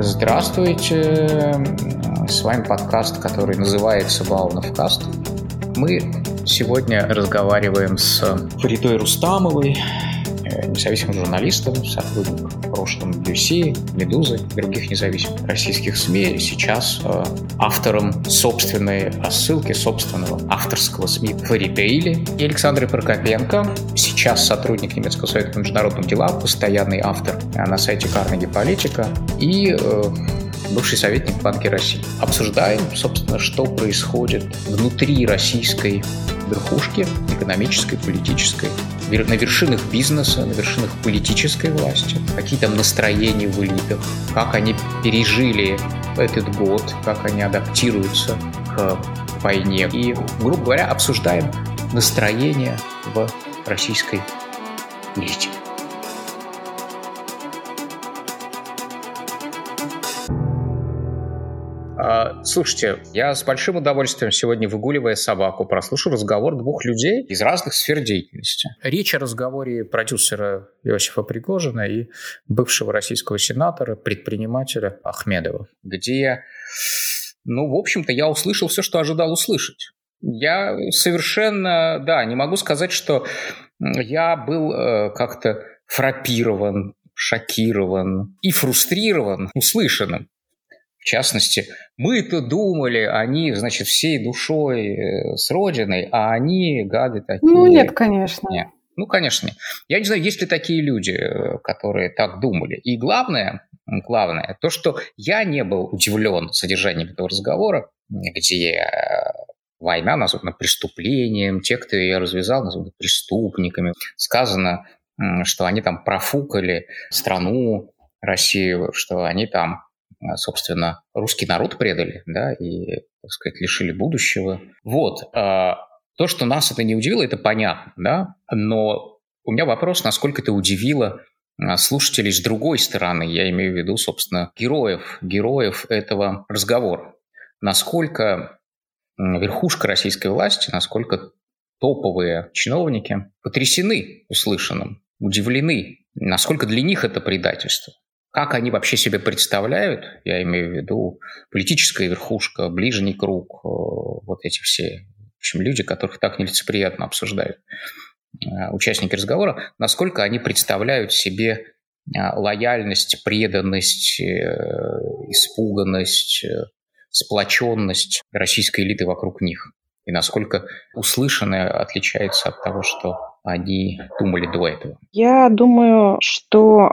Здравствуйте, с вами подкаст, который называется «Бауновкаст». Мы сегодня разговариваем с Фаридой Рустамовой, независимым журналистом, сотрудником в прошлом BBC, «Медузы», других независимых российских СМИ, сейчас автором собственной рассылки, собственного авторского СМИ «Faridaily», и Александр Прокопенко, сейчас сотрудник Немецкого совета по международным делам, постоянный автор на сайте «Карнеги Политика» и бывший советник в Банке России. Обсуждаем, собственно, что происходит внутри российской верхушки, экономической, политической, на вершинах бизнеса, на вершинах политической власти, какие там настроения в элитах, как они пережили этот год, как они адаптируются к войне. И, грубо говоря, обсуждаем настроение в российской элите. Слушайте, я с большим удовольствием сегодня, выгуливая собаку, прослушал разговор двух людей из разных сфер деятельности. Речь о разговоре продюсера Иосифа Пригожина и бывшего российского сенатора, предпринимателя Ахмедова, где, в общем-то, я услышал все, что ожидал услышать. Я совершенно, не могу сказать, что я был как-то фраппирован, шокирован и фрустрирован услышанным. В частности, мы-то думали, они, всей душой с Родиной, а они гады такие. Нет, конечно. Нет. Конечно. Я не знаю, есть ли такие люди, которые так думали. И главное, то, что я не был удивлен содержанием этого разговора, где война названа преступлением, те, кто ее развязал, названы преступниками. Сказано, что они там профукали страну, Россию, что они там, собственно, русский народ предали, и, лишили будущего. То, что нас это не удивило, это понятно, но у меня вопрос, насколько это удивило слушателей с другой стороны, я имею в виду, собственно, героев этого разговора. Насколько верхушка российской власти, насколько топовые чиновники потрясены услышанным, удивлены, насколько для них это предательство. Как они вообще себе представляют, я имею в виду политическая верхушка, ближний круг, вот эти все, в общем, люди, которых так нелицеприятно обсуждают участники разговора, насколько они представляют себе лояльность, преданность, испуганность, сплоченность российской элиты вокруг них, и насколько услышанное отличается от того, что они думали до этого? Я думаю, что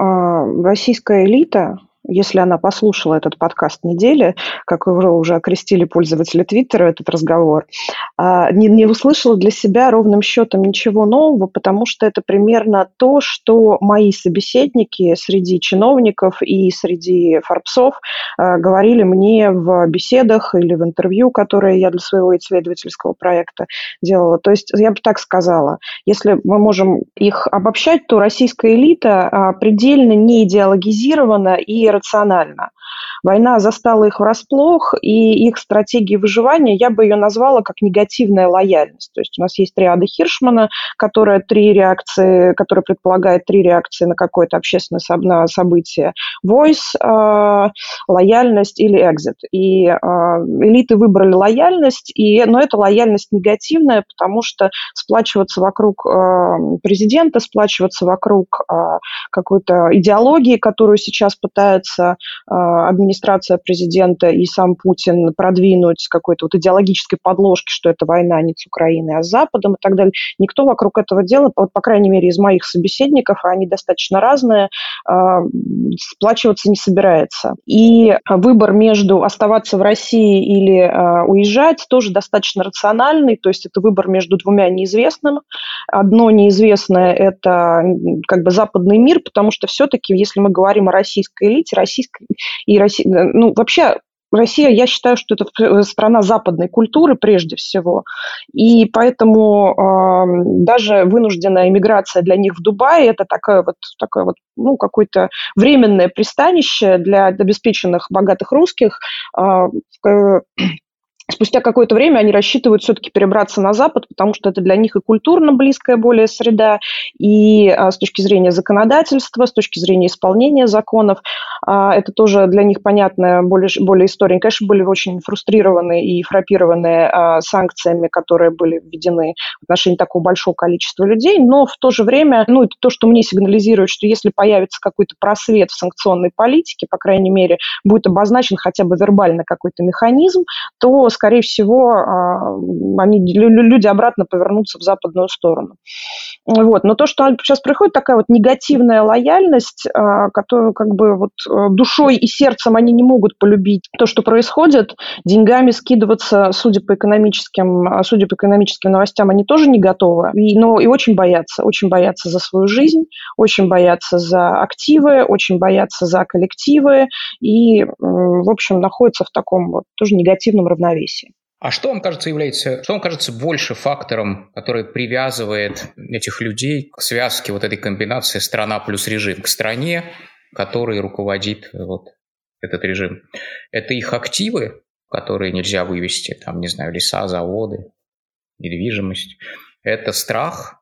российская элита, если она послушала этот подкаст недели, как его уже окрестили пользователи Твиттера, этот разговор, не услышала для себя ровным счетом ничего нового, потому что это примерно то, что мои собеседники среди чиновников и среди форбсов говорили мне в беседах или в интервью, которые я для своего исследовательского проекта делала. То есть я бы так сказала, если мы можем их обобщать, то российская элита предельно не идеологизирована и рационально. Война застала их врасплох, и их стратегия выживания, я бы ее назвала как негативная лояльность. То есть у нас есть триада Хиршмана, которая предполагает три реакции на какое-то общественное событие. Voice, лояльность или exit. И элиты выбрали лояльность, но эта лояльность негативная, потому что сплачиваться вокруг президента, сплачиваться вокруг какой-то идеологии, которую сейчас пытаются администрация президента и сам Путин продвинуть с какой-то идеологической подложки, что это война не с Украиной, а с Западом и так далее. Никто вокруг этого дела, по крайней мере, из моих собеседников, а они достаточно разные, сплачиваться не собирается. И выбор между оставаться в России или уезжать тоже достаточно рациональный, то есть это выбор между двумя неизвестными. Одно неизвестное – это западный мир, потому что все-таки, если мы говорим о российской элите, Россия, я считаю, что это страна западной культуры прежде всего, и поэтому даже вынужденная эмиграция для них в Дубае – это такое какое-то временное пристанище для обеспеченных богатых русских, Спустя какое-то время они рассчитывают все-таки перебраться на Запад, потому что это для них и культурно близкая более среда, и с точки зрения законодательства, с точки зрения исполнения законов. Это тоже для них понятная более история. Конечно, были очень фрустрированы и фрапированы санкциями, которые были введены в отношении такого большого количества людей, но в то же время, ну, это то, что мне сигнализирует, что если появится какой-то просвет в санкционной политике, по крайней мере, будет обозначен хотя бы вербально какой-то механизм, то скорее всего, люди обратно повернутся в западную сторону. Вот. Но то, что сейчас приходит, такая вот негативная лояльность, которую как бы вот душой и сердцем они не могут полюбить то, что происходит, деньгами скидываться, судя по экономическим новостям, они тоже не готовы, но очень боятся за свою жизнь, очень боятся за активы, очень боятся за коллективы и, в общем, находятся в таком вот тоже негативном равновесии. А что вам кажется больше фактором, который привязывает этих людей к связке вот этой комбинации страна плюс режим, к стране, которой руководит вот этот режим? Это их активы, которые нельзя вывести, там, не знаю, леса, заводы, недвижимость. Это страх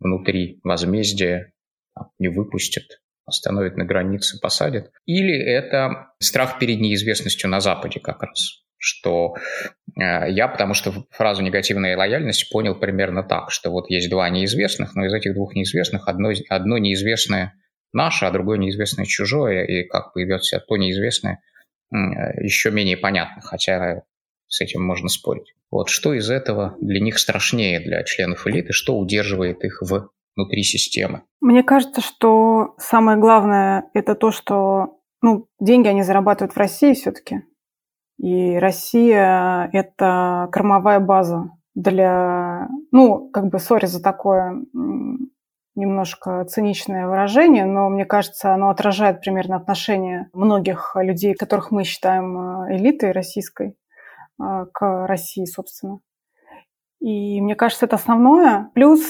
внутри, возмездие, не выпустят, остановят на границе, посадят. Или это страх перед неизвестностью на Западе как раз. Что я, потому что фразу «негативная лояльность» понял примерно так, что вот есть два неизвестных, но из этих двух неизвестных одно неизвестное наше, а другое неизвестное чужое, и как появится себя то неизвестное, еще менее понятно, хотя с этим можно спорить. Вот что из этого для них страшнее, для членов элиты, что удерживает их внутри системы? Мне кажется, что самое главное – это то, что деньги они зарабатывают в России все-таки. И Россия – это кормовая база для… сори за такое немножко циничное выражение, но, мне кажется, оно отражает примерно отношение многих людей, которых мы считаем элитой российской, к России, собственно. И, мне кажется, это основное. Плюс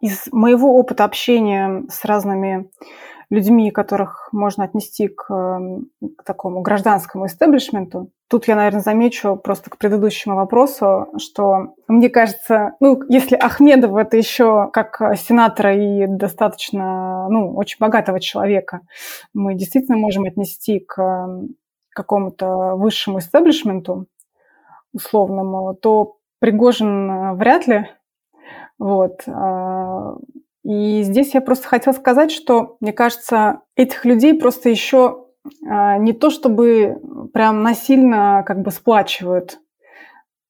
из моего опыта общения с разными людьми, которых можно отнести к такому гражданскому истеблишменту. Тут я, наверное, замечу просто к предыдущему вопросу, что, мне кажется, если Ахмедова это еще как сенатора и достаточно, очень богатого человека, мы действительно можем отнести к какому-то высшему истеблишменту условному, то Пригожин вряд ли. Вот. И здесь я просто хотела сказать, что, мне кажется, этих людей просто еще не то чтобы прям насильно сплачивают.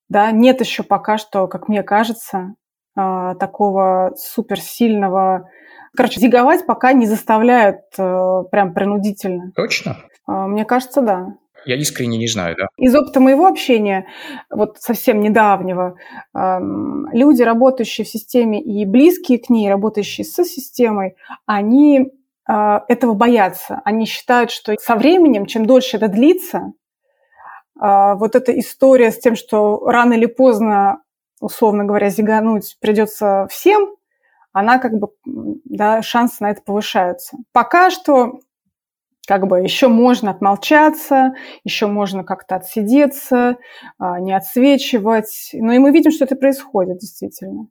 Да? Нет еще пока что, как мне кажется, такого суперсильного... зиговать пока не заставляют прям принудительно. Точно? Мне кажется, да. Я искренне не знаю, да. Из опыта моего общения, вот совсем недавнего, люди, работающие в системе и близкие к ней, работающие со системой, они этого боятся. Они считают, что со временем, чем дольше это длится, вот эта история с тем, что рано или поздно, условно говоря, зигануть придется всем, она шансы на это повышаются. Пока что... еще можно отмолчаться, еще можно как-то отсидеться, не отсвечивать. Но и мы видим, что это происходит действительно,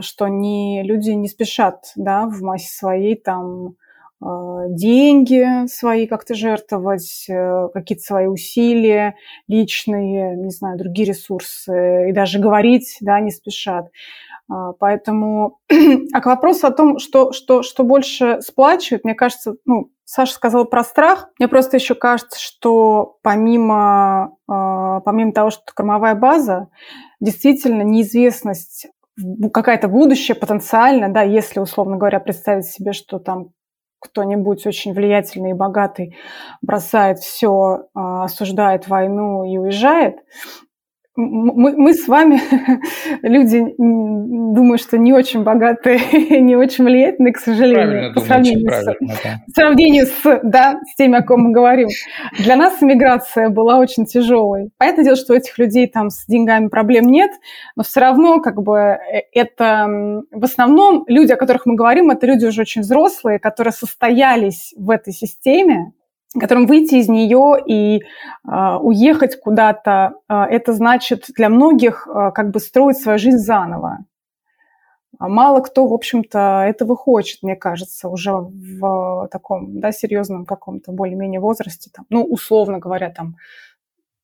что люди не спешат в массе своей деньги свои как-то жертвовать, какие-то свои усилия личные, не знаю, другие ресурсы, и даже говорить не спешат. Поэтому, к вопросу о том, что больше сплачивают, мне кажется, Саша сказала про страх. Мне просто еще кажется, что помимо того, что кормовая база, действительно неизвестность, какая-то будущее потенциально, если, условно говоря, представить себе, что там кто-нибудь очень влиятельный и богатый бросает все, осуждает войну и уезжает. Мы с вами, люди, думаю, что не очень богатые, не очень влиятельные, к сожалению, по сравнению с теми, о ком мы говорим. Для нас эмиграция была очень тяжелой. Понятное дело, что у этих людей там с деньгами проблем нет, но все равно это в основном люди, о которых мы говорим, это люди уже очень взрослые, которые состоялись в этой системе, которым выйти из нее и уехать куда-то, это значит для многих как бы строить свою жизнь заново. Мало кто, в общем-то, этого хочет, мне кажется, уже в таком, да, серьезном каком-то более-менее возрасте, там, ну, условно говоря, там,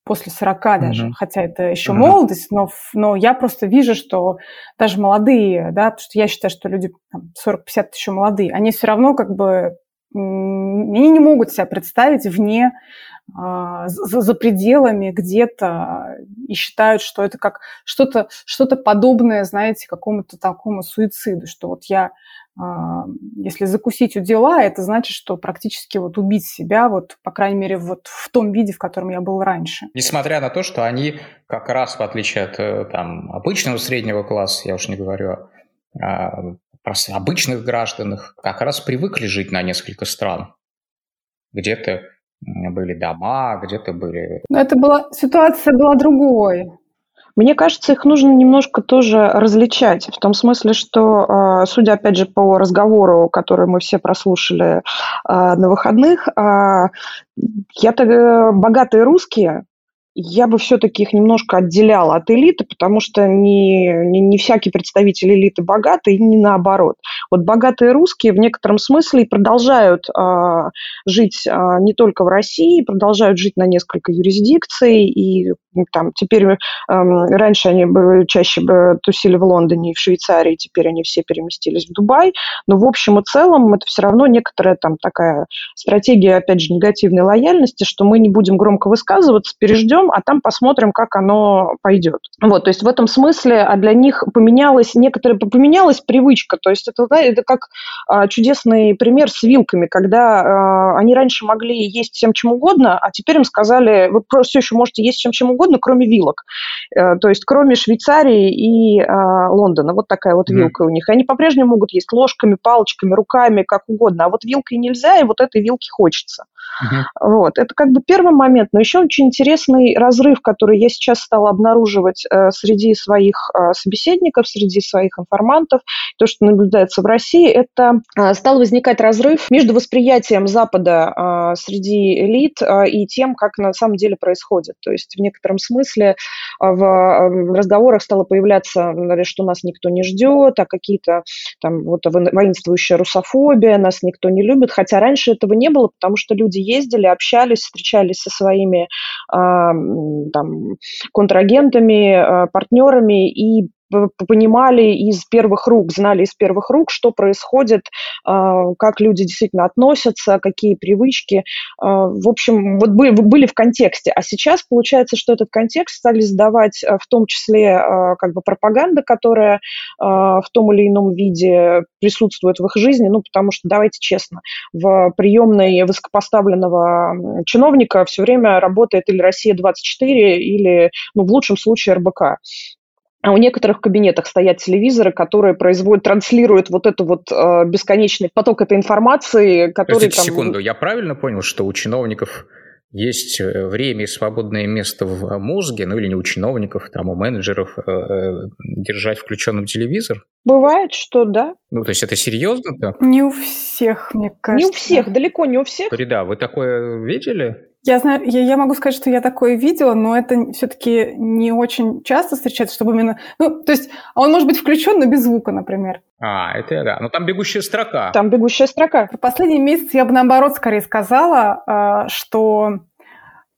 после 40 даже, хотя это еще молодость, но я просто вижу, что даже молодые, да, потому что я считаю, что люди там, 40-50 еще молодые, они все равно как бы они не могут себя представить вне, за пределами где-то, и считают, что это как что-то подобное, знаете, какому-то такому суициду, что вот я, если закусить у дела, это значит, что практически вот убить себя, вот, по крайней мере, вот в том виде, в котором я был раньше. Несмотря на то, что они как раз, в отличие от там, обычного среднего класса, я уж не говорю про обычных граждан, как раз привыкли жить на несколько стран. Где-то были дома, где-то были... Но это была... Ситуация была другой. Мне кажется, их нужно немножко тоже различать, в том смысле, что, судя, опять же, по разговору, который мы все прослушали на выходных, я-то богатые русские, я бы все-таки их немножко отделяла от элиты, потому что не всякий представитель элиты богатый, и не наоборот. Вот богатые русские в некотором смысле продолжают жить не только в России, продолжают жить на несколько юрисдикций, и там теперь раньше они чаще тусили в Лондоне и в Швейцарии, теперь они все переместились в Дубай, но в общем и целом это все равно некоторая там такая стратегия, опять же, негативной лояльности, что мы не будем громко высказываться, переждем, а там посмотрим, как оно пойдет. Вот, то есть в этом смысле для них поменялась привычка. То есть это, да, это как чудесный пример с вилками, когда они раньше могли есть всем чем угодно, а теперь им сказали, вы все еще можете есть чем угодно, кроме вилок. То есть кроме Швейцарии и Лондона. Вот такая вот вилка у них. И они по-прежнему могут есть ложками, палочками, руками, как угодно. А вот вилкой нельзя, и вот этой вилки хочется. Вот. Это как бы первый момент. Но еще очень интересный разрыв, который я сейчас стала обнаруживать среди своих собеседников, среди своих информантов, то, что наблюдается в России, это стал возникать разрыв между восприятием Запада среди элит и тем, как на самом деле происходит. То есть в некотором смысле в разговорах стало появляться, что нас никто не ждет, а какие-то там вот воинствующая русофобия, нас никто не любит, хотя раньше этого не было, потому что люди ездили, общались, встречались со своими там, контрагентами, партнерами и понимали из первых рук, знали из первых рук, что происходит, как люди действительно относятся, какие привычки. В общем, вот были в контексте. А сейчас получается, что этот контекст стали задавать в том числе как бы пропаганда, которая в том или ином виде присутствует в их жизни. Ну, потому что, давайте честно, в приемной высокопоставленного чиновника все время работает или «Россия-24», или, ну, в лучшем случае, РБК. А у некоторых в кабинетах стоят телевизоры, которые транслируют вот этот вот бесконечный поток этой информации, который... Простите, там... секунду, я правильно понял, что у чиновников есть время и свободное место в мозге, ну или не у чиновников, там у менеджеров, держать включенным телевизор? Бывает, что да. Ну, то есть это серьезно-то? Не у всех, мне кажется. Не у всех, далеко не у всех. Фарида, вы такое видели? Я знаю, я могу сказать, что я такое видела, но это все-таки не очень часто встречается, чтобы именно... Ну, то есть он может быть включен, но без звука, например. Это да. Но там бегущая строка. Там бегущая строка. В последний месяц я бы, наоборот, скорее сказала, что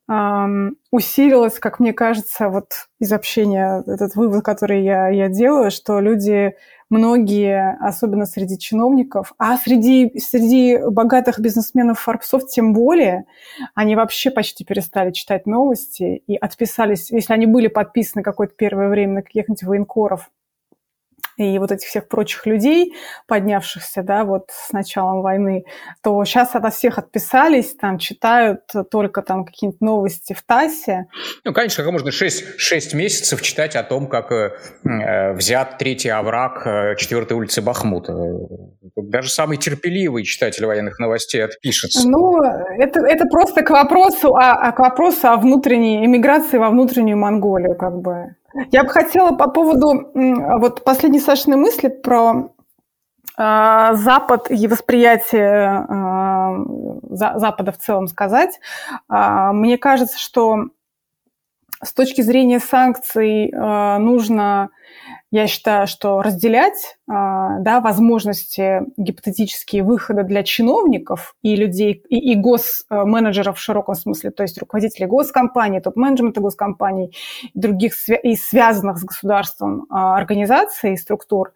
усилилось, как мне кажется, вот из общения этот вывод, который я делаю, что люди... Многие, особенно среди чиновников, а среди богатых бизнесменов Форбсов тем более, они вообще почти перестали читать новости и отписались, если они были подписаны какое-то первое время на каких-нибудь военкоров и вот этих всех прочих людей, поднявшихся, да, вот с началом войны, то сейчас от всех отписались, там читают только там какие-нибудь новости в ТАССе. Ну, конечно, как можно 6 месяцев читать о том, как взят третий овраг 4-й улицы Бахмута. Даже самый терпеливый читатель военных новостей отпишется. Ну, это просто к вопросу о внутренней эмиграции во внутреннюю Монголию, как бы. Я бы хотела по поводу вот последней Сашиной мысли про Запад и восприятие Запада в целом сказать. Мне кажется, что с точки зрения санкций нужно, я считаю, что разделять возможности гипотетические выхода для чиновников и людей, и госменеджеров в широком смысле, то есть руководителей госкомпаний, топ-менеджмента госкомпаний, других и связанных с государством организаций и структур,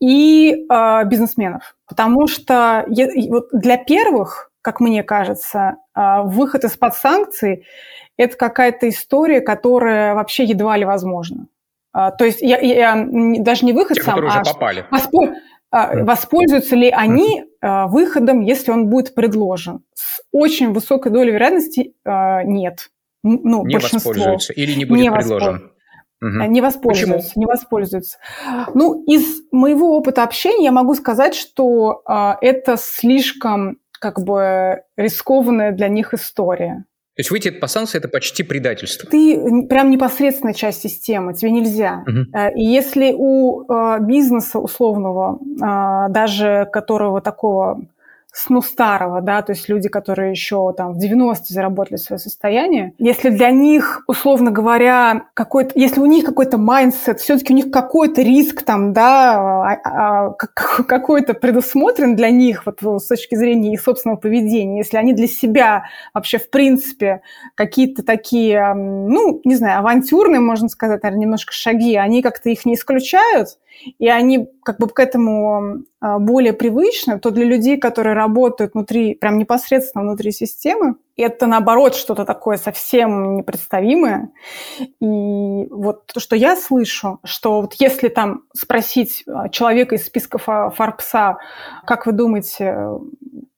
и бизнесменов. Потому что для первых, как мне кажется, выход из-под санкций – это какая-то история, которая вообще едва ли возможна. То есть я даже не выход сам, а воспользуются ли они выходом, если он будет предложен. С очень высокой долей вероятности нет. Ну, не воспользуются или не будет предложен. Не воспользуются. Почему? Не воспользуются. Ну, из моего опыта общения я могу сказать, что это слишком рискованная для них история. То есть выйти по санкции – это почти предательство. Ты прям непосредственная часть системы, тебе нельзя. И если у бизнеса условного, даже которого такого, старого, то есть люди, которые еще там в 90-е заработали свое состояние, если для них, условно говоря, если у них какой-то майндсет, все-таки у них какой-то риск там, какой-то предусмотрен для них с точки зрения их собственного поведения, если они для себя вообще в принципе какие-то такие, авантюрные, можно сказать, наверное, немножко шаги, они как-то их не исключают, и они к этому более привычны, то для людей, которые работают прям непосредственно внутри системы, это, наоборот, что-то такое совсем непредставимое. И то, что я слышу, что если там спросить человека из списка Форбса, как вы думаете,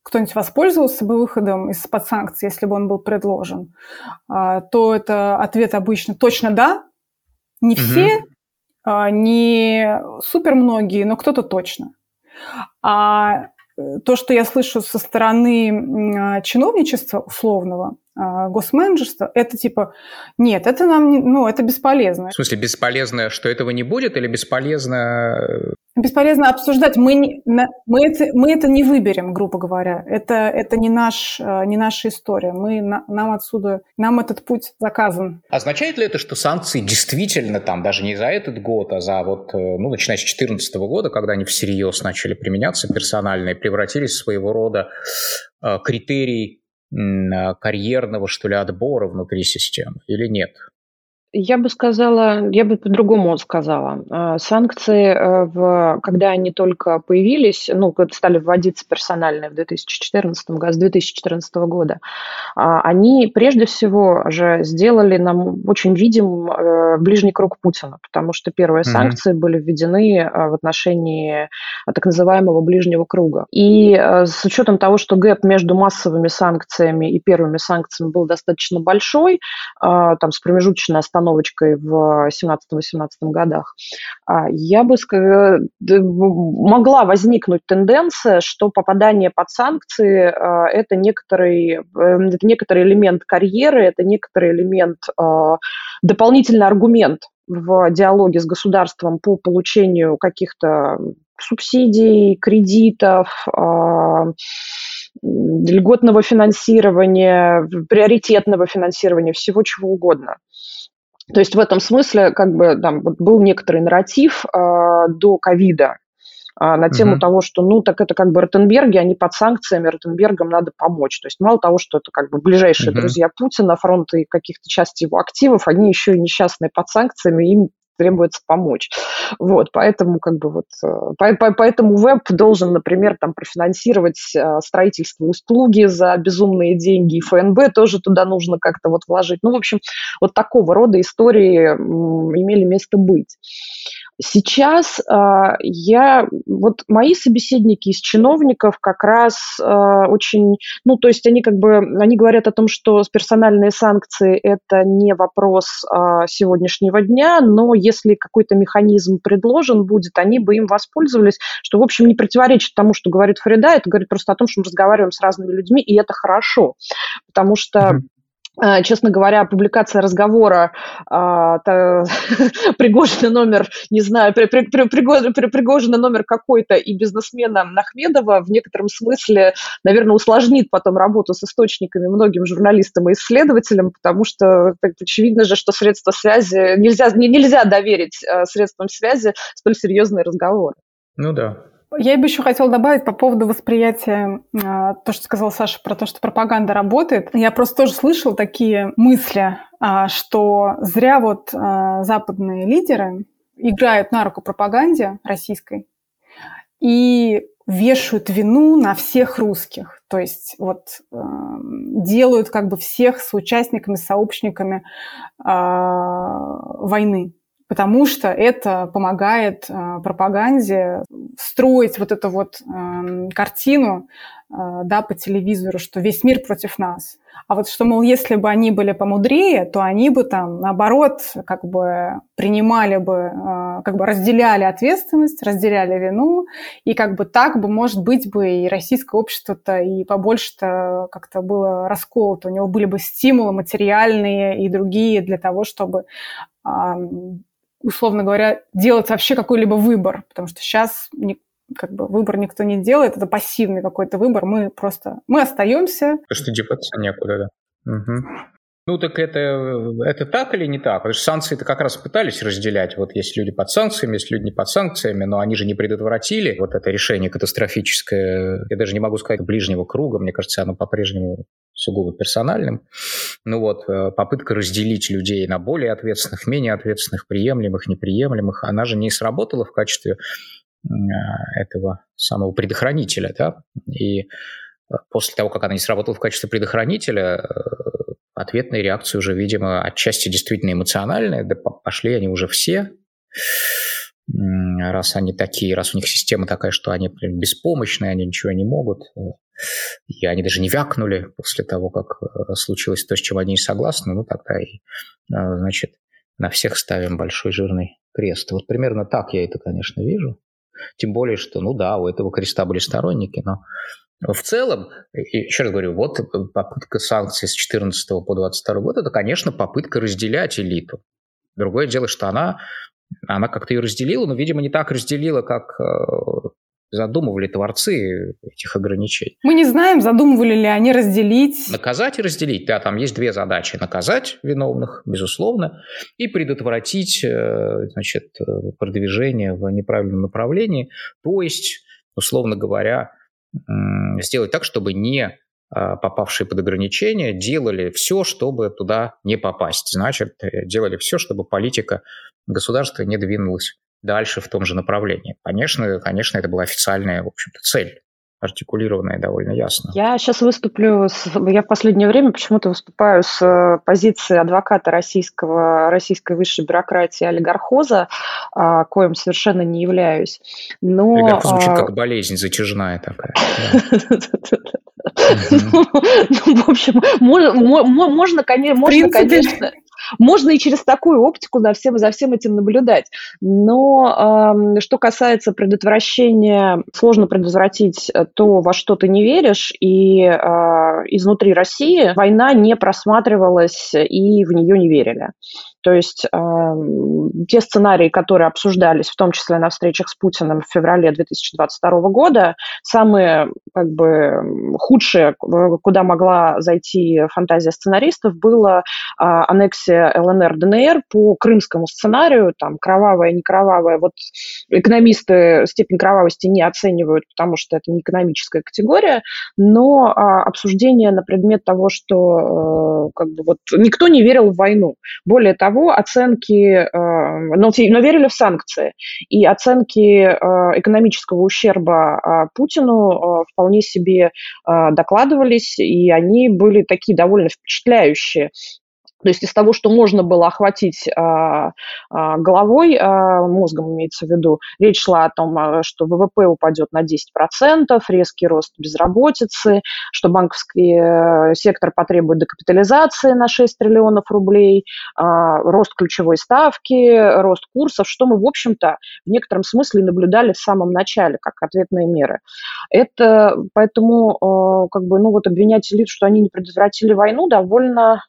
кто-нибудь воспользовался бы выходом из-под санкций, если бы он был предложен, то это ответ обычно точно «да», не все, не супер многие, но кто-то точно. А то, что я слышу со стороны чиновничества условного, госменеджерства, это нет, это нам это бесполезно. В смысле, бесполезно, что этого не будет, или бесполезно? Бесполезно обсуждать. Мы это не выберем, грубо говоря. Это не наша история. Нам этот путь заказан. Означает ли это, что санкции действительно даже не за этот год, а за начиная с 2014 года, когда они всерьез начали применяться персонально и превратились в своего рода критерий карьерного, отбора внутри системы или нет? Я бы по-другому сказала. Санкции, когда они только появились, стали вводиться персонально в 2014 году, с 2014 года, они прежде всего же сделали нам очень видим ближний круг Путина, потому что первые санкции были введены в отношении так называемого ближнего круга. И с учетом того, что гэп между массовыми санкциями и первыми санкциями был достаточно большой, с промежуточной остановочкой в 17-18 годах, я бы сказала, могла возникнуть тенденция, что попадание под санкции – это некоторый элемент карьеры, это некоторый элемент, дополнительный аргумент в диалоге с государством по получению каких-то субсидий, кредитов, льготного финансирования, приоритетного финансирования, всего чего угодно. То есть в этом смысле был некоторый нарратив до ковида на тему того, что это Ротенберги, они под санкциями, Ротенбергам надо помочь. То есть мало того, что это ближайшие друзья Путина, фронт и каких-то частей его активов, они еще и несчастные под санкциями, им требуется помочь. Поэтому, поэтому ВЭБ должен, например, профинансировать строительство услуги за безумные деньги, и ФНБ тоже туда нужно как-то вложить. В общем, такого рода истории имели место быть. Сейчас мои собеседники из чиновников как раз очень, они говорят о том, что персональные санкции – это не вопрос сегодняшнего дня, но если какой-то механизм предложен будет, они бы им воспользовались, что, в общем, не противоречит тому, что говорит Фарида, это говорит просто о том, что мы разговариваем с разными людьми, и это хорошо, потому что Честно говоря, публикация разговора Пригожина номер, не знаю, Пригожина номер какой-то и бизнесмена Ахмедова в некотором смысле, наверное, усложнит потом работу с источниками многим журналистам и исследователям, потому что так, очевидно же, что средства связи нельзя доверить средствам связи столь серьезные разговоры. Ну да. Я бы еще хотела добавить по поводу восприятия, то, что сказал Саша, про то, что пропаганда работает. Я просто тоже слышала такие мысли, что зря вот западные лидеры играют на руку пропаганде российской и вешают вину на всех русских. То есть вот делают как бы всех соучастниками, сообщниками войны. Потому что это помогает пропаганде строить вот эту вот картину, да, по телевизору, что весь мир против нас. А вот что, мол, если бы они были помудрее, то они бы там, наоборот, как бы принимали бы, как бы разделяли ответственность, разделяли вину, и как бы так бы, может быть, бы и российское общество-то и побольше-то как-то было расколото, у него были бы стимулы материальные и другие для того, чтобы условно говоря, делать вообще какой-либо выбор, потому что сейчас как бы выбор никто не делает, это пассивный какой-то выбор, мы остаемся. Потому что деваться некуда, да. Угу. Ну так это так или не так? Потому что санкции-то как раз пытались разделять. Вот есть люди под санкциями, есть люди не под санкциями, но они же не предотвратили вот это решение катастрофическое. Я даже не могу сказать ближнего круга, мне кажется, оно по-прежнему сугубо персональным. Ну вот, попытка разделить людей на более ответственных, менее ответственных, приемлемых, неприемлемых, она же не сработала в качестве этого самого предохранителя, да? И после того, как она не сработала в качестве предохранителя, ответные реакции уже, видимо, отчасти действительно эмоциональные, да пошли они уже все, раз они такие, раз у них система такая, что они беспомощные, они ничего не могут, и они даже не вякнули после того, как случилось то, с чем они не согласны, ну тогда и, значит, на всех ставим большой жирный крест. Вот примерно так я это, конечно, вижу. Тем более, что, ну да, у этого креста были сторонники, но в целом, еще раз говорю, вот попытка санкций с 2014 по 2022 год, это, конечно, попытка разделять элиту. Другое дело, что она как-то ее разделила, но, видимо, не так разделила, как задумывали творцы этих ограничений. Мы не знаем, задумывали ли они разделить. Наказать и разделить, да, там есть две задачи. Наказать виновных, безусловно, и предотвратить, значит, продвижение в неправильном направлении, то есть, условно говоря, сделать так, чтобы не попавшие под ограничения делали все, чтобы туда не попасть. Значит, делали все, чтобы политика государства не двинулась дальше в том же направлении. Конечно, это была официальная, в общем-то, цель, артикулированная довольно ясно. Я сейчас выступлю, я в последнее время почему-то выступаю с позиции адвоката российской высшей бюрократии олигархоза, коим совершенно не являюсь. Но олигархоз звучит как болезнь затяжная такая. Ну, в общем, можно, конечно... Можно и через такую оптику за всем этим наблюдать. Но что касается предотвращения, сложно предотвратить то, во что ты не веришь, и изнутри России война не просматривалась и в нее не верили. То есть те сценарии, которые обсуждались, в том числе на встречах с Путиным в феврале 2022 года, самые как бы худшие, куда могла зайти фантазия сценаристов, было аннексия ЛНР, ДНР по крымскому сценарию, там кровавая, не кровавая. Вот экономисты степень кровавости не оценивают, потому что это не экономическая категория, но обсуждение на предмет того, что как бы вот никто не верил в войну. Более того, оценки, но верили в санкции, и оценки экономического ущерба Путину вполне себе докладывались, и они были такие довольно впечатляющие. То есть из того, что можно было охватить головой, мозгом имеется в виду, речь шла о том, что ВВП упадет на 10%, резкий рост безработицы, что банковский сектор потребует декапитализации на 6 триллионов рублей, рост ключевой ставки, рост курсов, что мы, в общем-то, в некотором смысле наблюдали в самом начале, как ответные меры. Поэтому как бы, ну, вот обвинять элит, что они не предотвратили войну, довольно...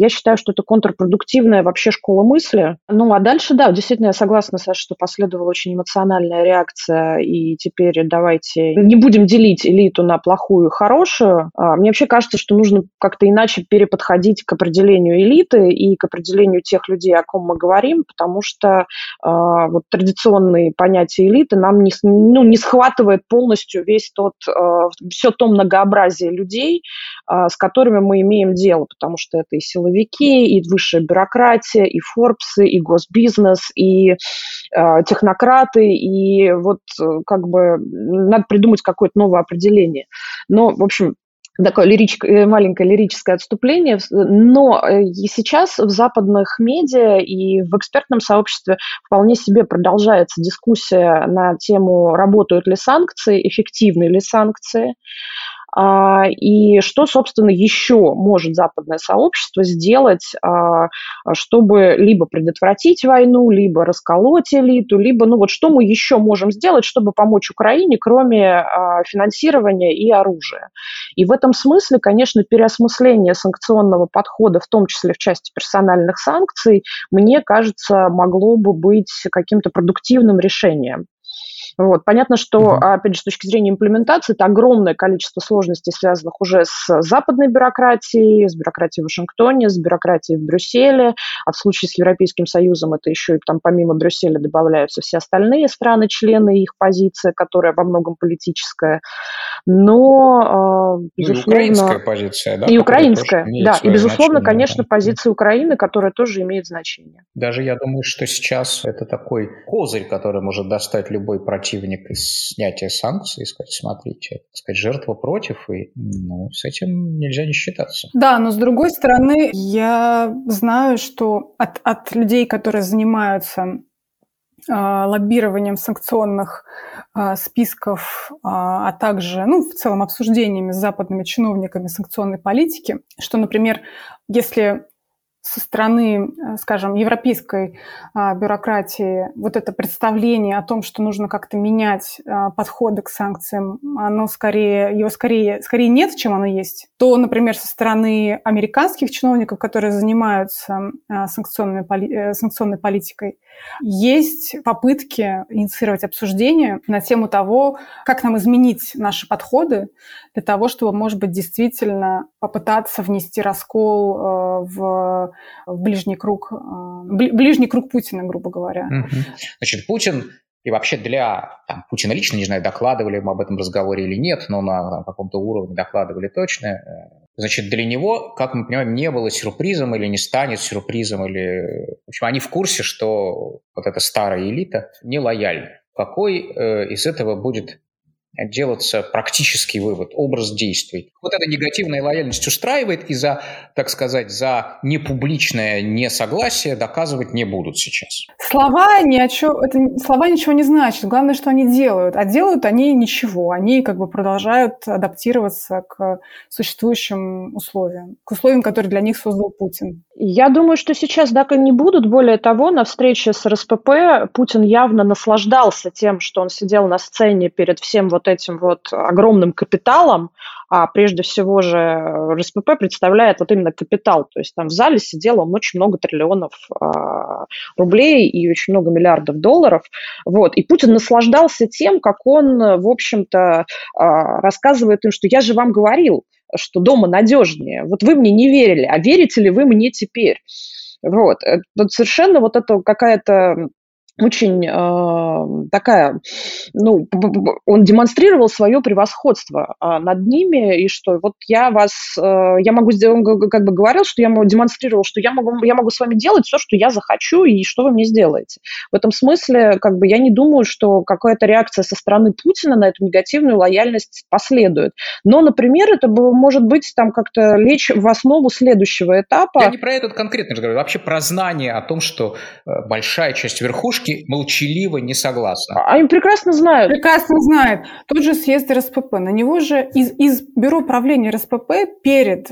Я считаю, что это контрпродуктивная вообще школа мысли. Ну, а дальше, да, действительно, я согласна, Саша, что последовала очень эмоциональная реакция, и теперь давайте не будем делить элиту на плохую и хорошую. Мне вообще кажется, что нужно как-то иначе переподходить к определению элиты и к определению тех людей, о ком мы говорим, потому что вот традиционные понятия элиты нам не схватывает полностью весь все то многообразие людей, с которыми мы имеем дело, потому что это и силовики, и высшая бюрократия, и Форбсы, и госбизнес, и технократы, и вот как бы надо придумать какое-то новое определение. Но, в общем, такое маленькое лирическое отступление, но и сейчас в западных медиа и в экспертном сообществе вполне себе продолжается дискуссия на тему, работают ли санкции, эффективны ли санкции, и что, собственно, еще может западное сообщество сделать, чтобы либо предотвратить войну, либо расколоть элиту, либо, ну вот, что мы еще можем сделать, чтобы помочь Украине, кроме финансирования и оружия. И в этом смысле, конечно, переосмысление санкционного подхода, в том числе в части персональных санкций, мне кажется, могло бы быть каким-то продуктивным решением. Вот. Понятно, что, опять же, с точки зрения имплементации, это огромное количество сложностей, связанных уже с западной бюрократией, с бюрократией в Вашингтоне, с бюрократией в Брюсселе, а в случае с Европейским Союзом это еще и там помимо Брюсселя добавляются все остальные страны, члены, их позиция, которая во многом политическая, но, безусловно... И украинская позиция, да? И украинская, да, и, безусловно, значение, конечно, да, позиция Украины, которая тоже имеет значение. Даже я думаю, что сейчас это такой козырь, который может достать любой противник, из снятия санкций, сказать, смотрите, сказать, жертва против, и ну, с этим нельзя не считаться. Да, но с другой стороны, я знаю, что от людей, которые занимаются лоббированием санкционных списков, а также, ну, в целом, обсуждениями с западными чиновниками санкционной политики, что, например, если со стороны, скажем, европейской бюрократии вот это представление о том, что нужно как-то менять подходы к санкциям, его скорее нет, чем оно есть, то, например, со стороны американских чиновников, которые занимаются санкционной политикой, есть попытки инициировать обсуждение на тему того, как нам изменить наши подходы для того, чтобы, может быть, действительно попытаться внести раскол в ближний круг Путина, грубо говоря. Значит, Путин, и вообще для Путина лично, не знаю, докладывали мы об этом разговоре или нет, но на каком-то уровне докладывали точно. Значит, для него, как мы понимаем, не было сюрпризом или не станет сюрпризом, или... В общем, они в курсе, что вот эта старая элита не лояльна. Какой из этого будет делаться практический вывод, образ действий? Вот эта негативная лояльность устраивает, и за, так сказать, за непубличное несогласие доказывать не будут сейчас. Слова ничего не значат. Главное, что они делают. А делают они ничего. Они как бы продолжают адаптироваться к существующим условиям, к условиям, которые для них создал Путин. Я думаю, что сейчас так и не будут. Более того, на встрече с РСПП Путин явно наслаждался тем, что он сидел на сцене перед всем вот этим вот огромным капиталом, а прежде всего же РСПП представляет вот именно капитал, то есть там в зале сидело очень много триллионов рублей и очень много миллиардов долларов, вот, и Путин наслаждался тем, как он, в общем-то, рассказывает им, что я же вам говорил, что дома надежнее, вот вы мне не верили, а верите ли вы мне теперь, вот, вот совершенно вот это какая-то... Очень такая, ну, он демонстрировал свое превосходство над ними, и что вот я вас, я могу сделать, он как бы говорил, что я демонстрировал, что я могу с вами делать все, что я захочу, и что вы мне сделаете. В этом смысле, как бы, я не думаю, что какая-то реакция со стороны Путина на эту негативную лояльность последует. Но, например, это может быть там как-то лечь в основу следующего этапа. Я не про этот конкретный разговор, вообще про знание о том, что большая часть верхушки молчаливо не согласна. А им прекрасно знают. Прекрасно знают. Тот же съезд РСПП. На него же из бюро правления РСПП перед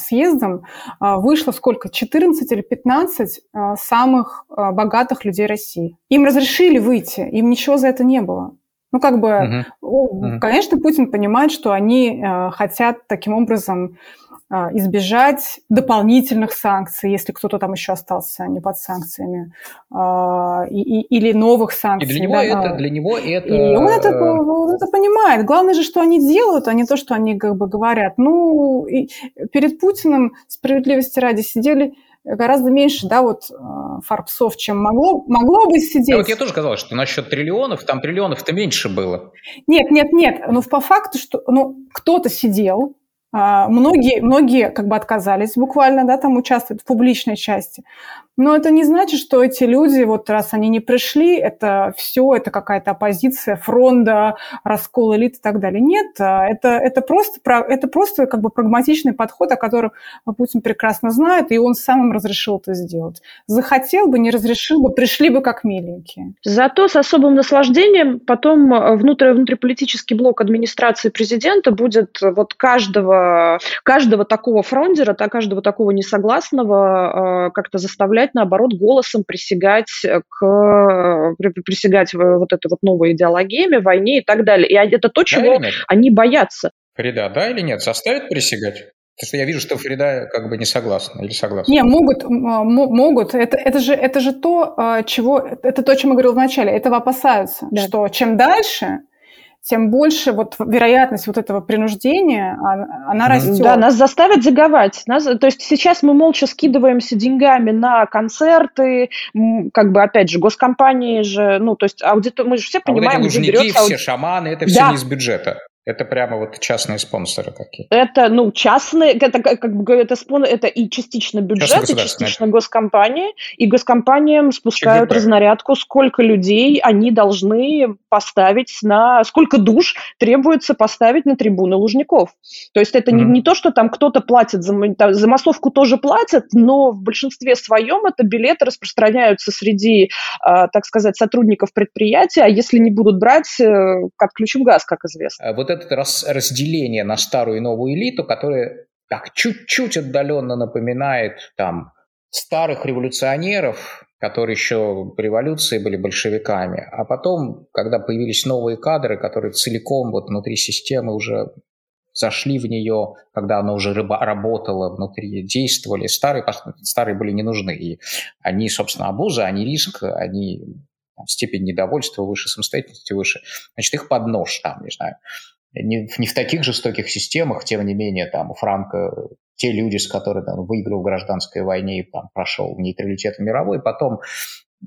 съездом вышло сколько? 14 или 15 самых богатых людей России. Им разрешили выйти, им ничего за это не было. Ну, как бы, конечно, Путин понимает, что они хотят таким образом избежать дополнительных санкций, если кто-то там еще остался не под санкциями, или новых санкций. И для него это... И он это понимает. Главное же, что они делают, а не то, что они как бы говорят. Ну, и перед Путиным, справедливости ради, сидели гораздо меньше, да, вот форпсов, чем могло бы сидеть. Да, вот я тоже казалось, что насчет триллионов, там триллионов-то меньше было. Нет. Ну, по факту, что кто-то сидел, многие как бы отказались буквально, да, там участвовать в публичной части. Но это не значит, что эти люди, вот раз они не пришли, это все, это какая-то оппозиция, фронда, раскол элит и так далее. Нет, это просто как бы прагматичный подход, о котором Путин прекрасно знает, и он сам разрешил это сделать. Захотел бы, не разрешил бы, пришли бы как миленькие. Зато с особым наслаждением потом внутриполитический блок администрации президента будет вот каждого такого фрондера, каждого такого несогласного как-то заставлять, наоборот, голосом присягать вот этой вот новой идеологии, войне и так далее. И это то, чего они боятся. Фарида, да или нет? Заставят присягать? Потому что я вижу, что Фарида как бы не согласна или согласна. Не, могут. Это же то, чего... Это то, о чем я говорил вначале. Этого опасаются, да. Что чем дальше... тем больше вот вероятность вот этого принуждения, она растет. Да, нас заставят заговаривать. То есть сейчас мы молча скидываемся деньгами на концерты, как бы, опять же, госкомпании же, ну, то есть мы же все понимаем, вот эти где берется... все шаманы, это все да. Не из бюджета. Это прямо вот частные спонсоры какие-то. Это, частные, это как бы это и частично бюджет, и частично госкомпании. И госкомпаниям спускают разнарядку, сколько людей они должны поставить сколько душ требуется поставить на трибуны Лужников. То есть это не то, что там кто-то платит, за массовку тоже платят, но в большинстве своем это билеты распространяются среди, так сказать, сотрудников предприятия, а если не будут брать, отключим газ, как известно. Это разделение на старую и новую элиту, которое так чуть-чуть отдаленно напоминает там старых революционеров, которые еще при революции были большевиками, а потом, когда появились новые кадры, которые целиком вот внутри системы уже зашли в нее, когда она уже работала внутри, действовали, старые были не нужны. И они, собственно, обуза, они риск, они степень недовольства выше, самостоятельности выше. Значит, их под нож там, не знаю. Не в таких жестоких системах, тем не менее, там, у Франко, те люди, с которыми он выиграл в гражданской войне и там прошел нейтралитет мировой, потом,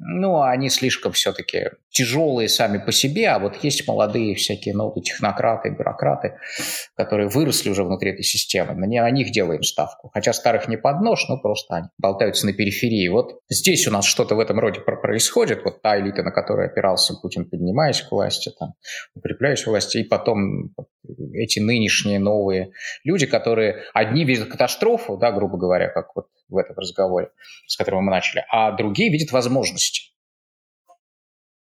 они слишком все-таки тяжелые сами по себе, а вот есть молодые всякие новые технократы, бюрократы, которые выросли уже внутри этой системы, на них делаем ставку. Хотя старых не под нож, просто они болтаются на периферии. Вот здесь у нас что-то в этом роде происходит, вот та элита, на которую опирался Путин, поднимаясь к власти, там, укрепляясь к власти, и потом эти нынешние новые люди, которые одни видят катастрофу, да, грубо говоря, как вот в этом разговоре, с которого мы начали, а другие видят возможности.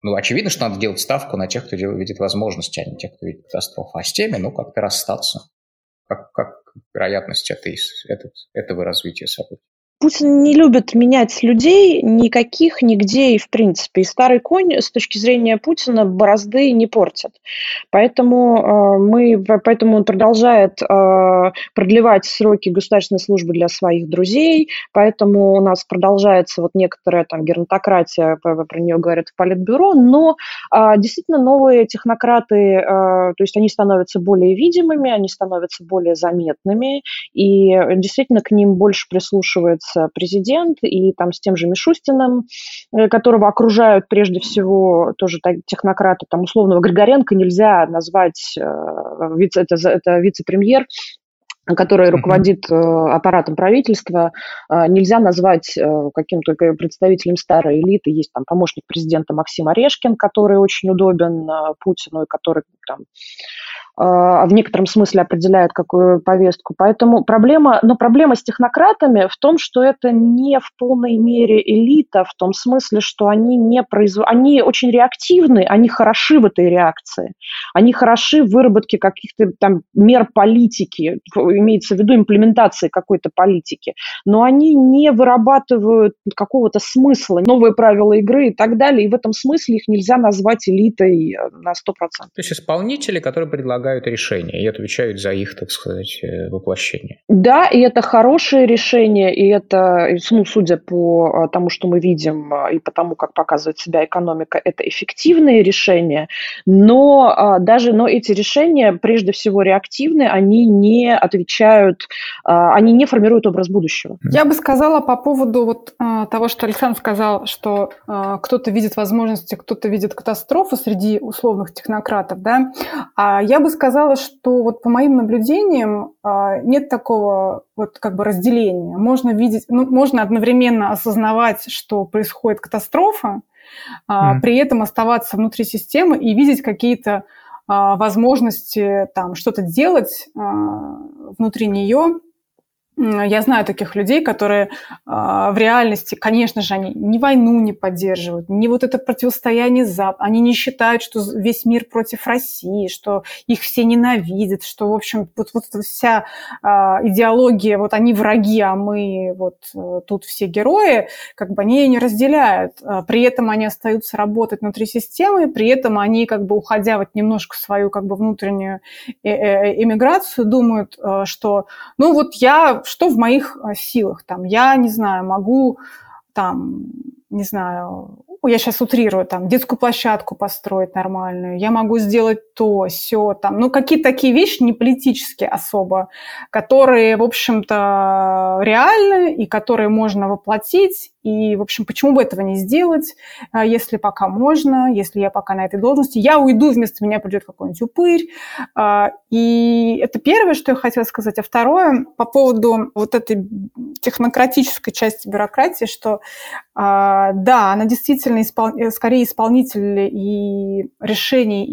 Очевидно, что надо делать ставку на тех, кто видит возможности, а не тех, кто видит катастрофу. А с теми, как-то расстаться. Как вероятность этого развития событий. Путин не любит менять людей никаких, нигде и в принципе. И старый конь с точки зрения Путина борозды не портит. Поэтому он продолжает продлевать сроки государственной службы для своих друзей, поэтому у нас продолжается вот некоторая там геронтократия, про нее говорят в политбюро, но действительно новые технократы, то есть они становятся более видимыми, они становятся более заметными, и действительно к ним больше прислушивается президент, и там с тем же Мишустиным, которого окружают прежде всего тоже технократы, там условного Григоренко нельзя назвать, это вице-премьер, который руководит аппаратом правительства, нельзя назвать каким-то представителем старой элиты. Есть там помощник президента Максим Орешкин, который очень удобен Путину, и который там в некотором смысле определяет какую повестку. Поэтому проблема с технократами в том, что это не в полной мере элита, в том смысле, что они они очень реактивны, они хороши в этой реакции, они хороши в выработке каких-то там мер политики, имеется в виду имплементации какой-то политики, но они не вырабатывают какого-то смысла, новые правила игры и так далее, и в этом смысле их нельзя назвать элитой на 100%. То есть исполнители, которые предлагают решения и отвечают за их, так сказать, воплощение. Да, и это хорошее решение, и это, ну, судя по тому, что мы видим, и по тому, как показывает себя экономика, это эффективные решения, но даже эти решения, прежде всего, реактивны, они не отвечают, они не формируют образ будущего. Я бы сказала по поводу того, что Александр сказал, что кто-то видит возможности, кто-то видит катастрофу среди условных технократов, да, а я бы сказала, что вот по моим наблюдениям нет такого разделения. Можно видеть, можно одновременно осознавать, что происходит катастрофа, при этом оставаться внутри системы и видеть какие-то возможности там что-то делать внутри нее. Я знаю таких людей, которые в реальности, конечно же, они ни войну не поддерживают, ни это противостояние Запада. Они не считают, что весь мир против России, что их все ненавидят, что, в общем, эта вся идеология, они враги, а мы тут все герои, они ее не разделяют. При этом они остаются работать внутри системы, при этом они, уходя немножко в свою внутреннюю эмиграцию, думают, что я... Что в моих силах? Я не знаю, могу, я сейчас утрирую, детскую площадку построить нормальную, я могу сделать то, сё, какие-то такие вещи не политические особо, которые, в общем-то, реальны и которые можно воплотить, и, в общем, почему бы этого не сделать, если пока можно, если я пока на этой должности, я уйду, вместо меня придет какой-нибудь упырь. И это первое, что я хотела сказать. А второе, по поводу этой технократической части бюрократии, что, да, она действительно скорее исполнитель и решений,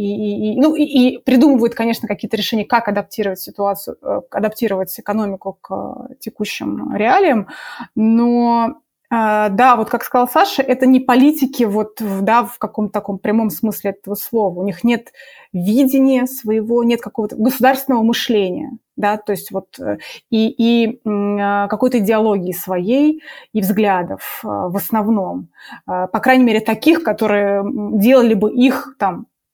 и придумывает, конечно, какие-то решения, как адаптировать ситуацию, адаптировать экономику к текущим реалиям, но... Да, как сказал Саша, это не политики в каком-то таком прямом смысле этого слова. У них нет видения своего, нет какого-то государственного мышления, да, то есть и какой-то идеологии своей и взглядов в основном. По крайней мере, таких, которые делали бы их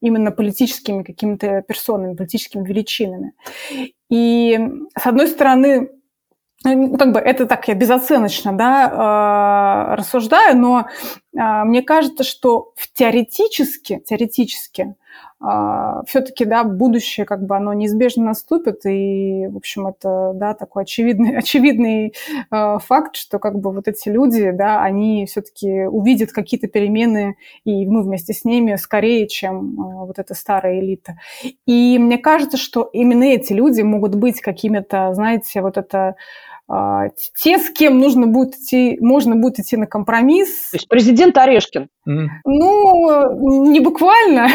именно политическими какими-то персонами, политическими величинами. И, с одной стороны, это так я безоценочно рассуждаю, но мне кажется, что теоретически все-таки будущее оно неизбежно наступит, и, в общем, это такой очевидный факт, что эти люди, они все-таки увидят какие-то перемены, и мы вместе с ними скорее, чем эта старая элита. И мне кажется, что именно эти люди могут быть какими-то, знаете, те, с кем можно будет идти на компромисс. То есть президент Орешкин. Не буквально,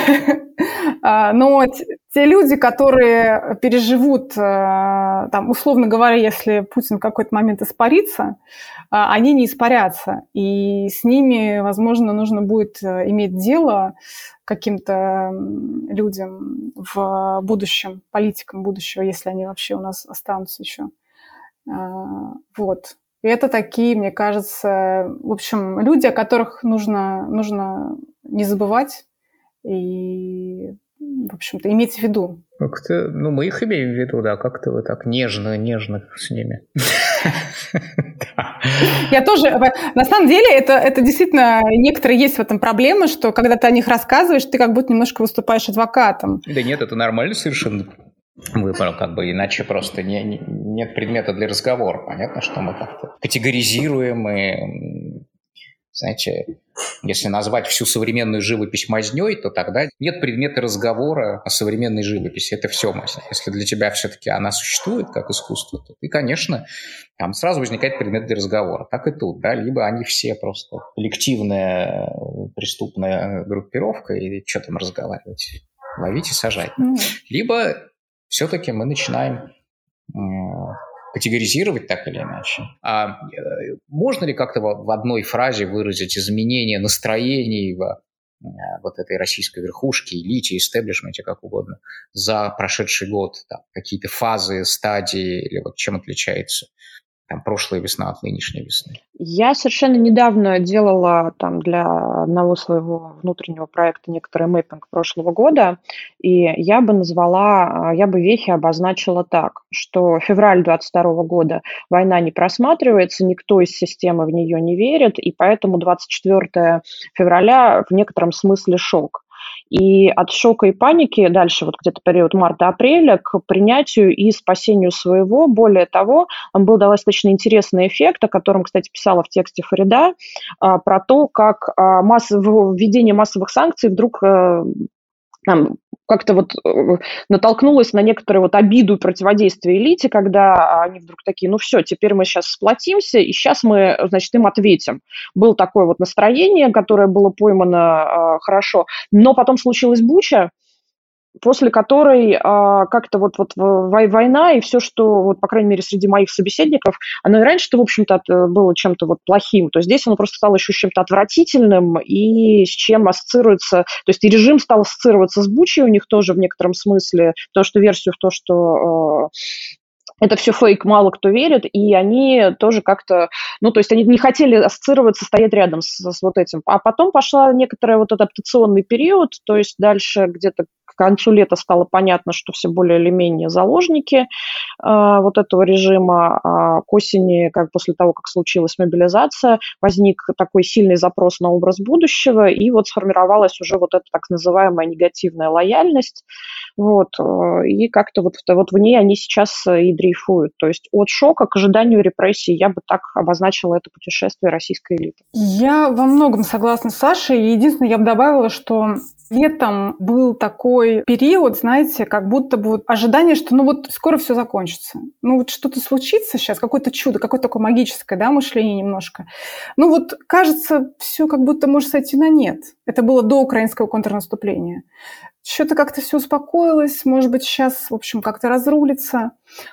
но те люди, которые переживут, условно говоря, если Путин в какой-то момент испарится, они не испарятся. И с ними, возможно, нужно будет иметь дело каким-то людям в будущем, политикам будущего, если они вообще у нас останутся еще. И это такие, мне кажется, в общем, люди, о которых нужно не забывать и, в общем-то, иметь в виду. Как-то, мы их имеем в виду, да, как-то вы так нежно с ними. Я тоже, на самом деле, это действительно, некоторые есть в этом проблема, что когда ты о них рассказываешь, ты как будто немножко выступаешь адвокатом. Да нет, это нормально совершенно. Выбрал, иначе просто нет предмета для разговора. Понятно, что мы как-то категоризируем и, знаете, если назвать всю современную живопись мазнёй, то тогда нет предмета разговора о современной живописи. Это все мазнь. Если для тебя все-таки она существует как искусство, то ты, конечно, там сразу возникает предмет для разговора. Так и тут, да, либо они все просто коллективная преступная группировка, и что там разговаривать? Ловить и сажать. Либо все-таки мы начинаем категоризировать так или иначе. А можно ли как-то в одной фразе выразить изменение настроений в этой российской верхушке, элите, истеблишменте, как угодно, за прошедший год? Какие-то фазы, стадии или чем отличается там, прошлая весна от нынешней весны? Я совершенно недавно делала там для одного своего внутреннего проекта некоторый мэппинг прошлого года, и я бы назвала, я бы вехи обозначила так, что февраль 2022 года война не просматривается, никто из системы в нее не верит, и поэтому 24 февраля в некотором смысле шок. И от шока и паники дальше вот где-то период марта-апреля к принятию и спасению своего. Более того, там был достаточно интересный эффект, о котором, кстати, писала в тексте Фарида, про то, как введение массовых санкций вдруг как-то вот натолкнулась на некоторую вот обиду и противодействие элите, когда они вдруг такие, ну все, теперь мы сейчас сплотимся, и сейчас мы, значит, им ответим. Было такое вот настроение, которое было поймано хорошо. Но потом случилась Буча, после которой как-то вот война и все, что, вот, по крайней мере, среди моих собеседников, оно и раньше-то, в общем-то, было чем-то вот плохим, то здесь оно просто стало еще чем-то отвратительным и с чем ассоциируется, то есть и режим стал ассоциироваться с Бучей у них тоже в некотором смысле, потому что версию в то, что... это все фейк, мало кто верит, и они тоже как-то, ну, то есть они не хотели ассоциироваться, стоять рядом с вот этим. А потом пошла некоторый вот адаптационный период, то есть дальше где-то к концу лета стало понятно, что все более или менее заложники вот этого режима. А к осени, как после того, как случилась мобилизация, возник такой сильный запрос на образ будущего, и вот сформировалась уже вот эта так называемая негативная лояльность, вот, и как-то вот в ней они сейчас и древние. То есть от шока к ожиданию репрессий, я бы так обозначила это путешествие российской элиты. Я во многом согласна с Сашей. И единственное, я бы добавила, что летом был такой период, знаете, как будто бы вот ожидание, что ну вот скоро все закончится. Ну вот что-то случится сейчас, какое-то чудо, какое-то такое магическое, да, мышление немножко. Ну вот кажется, все как будто может сойти на нет. Это было до украинского контрнаступления. Что-то как-то все успокоилось, может быть, сейчас, в общем, как-то разрулится.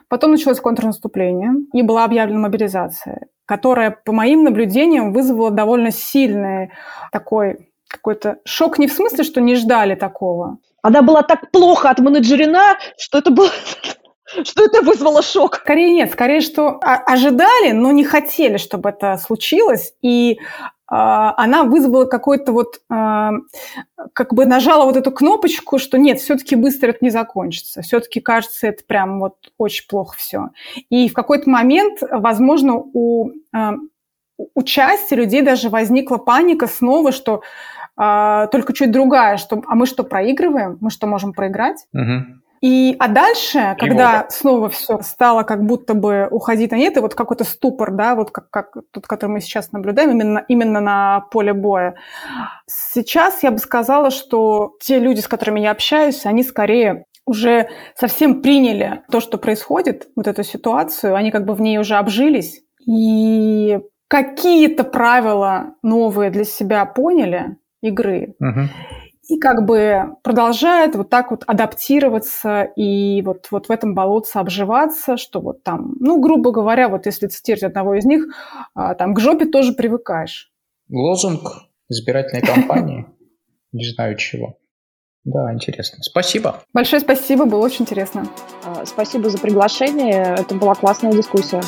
Потом началось контрнаступление, и была объявлена мобилизация, которая, по моим наблюдениям, вызвала довольно сильный такой какой-то шок, не в смысле, что не ждали такого. Она была так плохо отменеджерена, что это было... Что это вызвало шок? Скорее нет, скорее, что ожидали, но не хотели, чтобы это случилось, и она вызвала какой-то вот, как бы нажала вот эту кнопочку, что нет, все-таки быстро это не закончится, все-таки кажется, это прям вот очень плохо все. И в какой-то момент, возможно, у части людей даже возникла паника снова, что только чуть другая, что а мы что проигрываем, мы что можем проиграть? Угу. А дальше, когда снова все стало как будто бы уходить на нет, и вот какой-то ступор, да, вот как тот, который мы сейчас наблюдаем, именно на поле боя, сейчас я бы сказала, что те люди, с которыми я общаюсь, они скорее уже совсем приняли то, что происходит, вот эту ситуацию, они как бы в ней уже обжились, и какие-то правила новые для себя поняли игры. Uh-huh. И как бы продолжает вот так вот адаптироваться и вот в этом болотце обживаться, что вот там, ну, грубо говоря, вот если цитировать одного из них, там к жопе тоже привыкаешь. Лозунг избирательной кампании. Не знаю чего. Да, интересно. Спасибо. Большое спасибо, было очень интересно. Спасибо за приглашение. Это была классная дискуссия.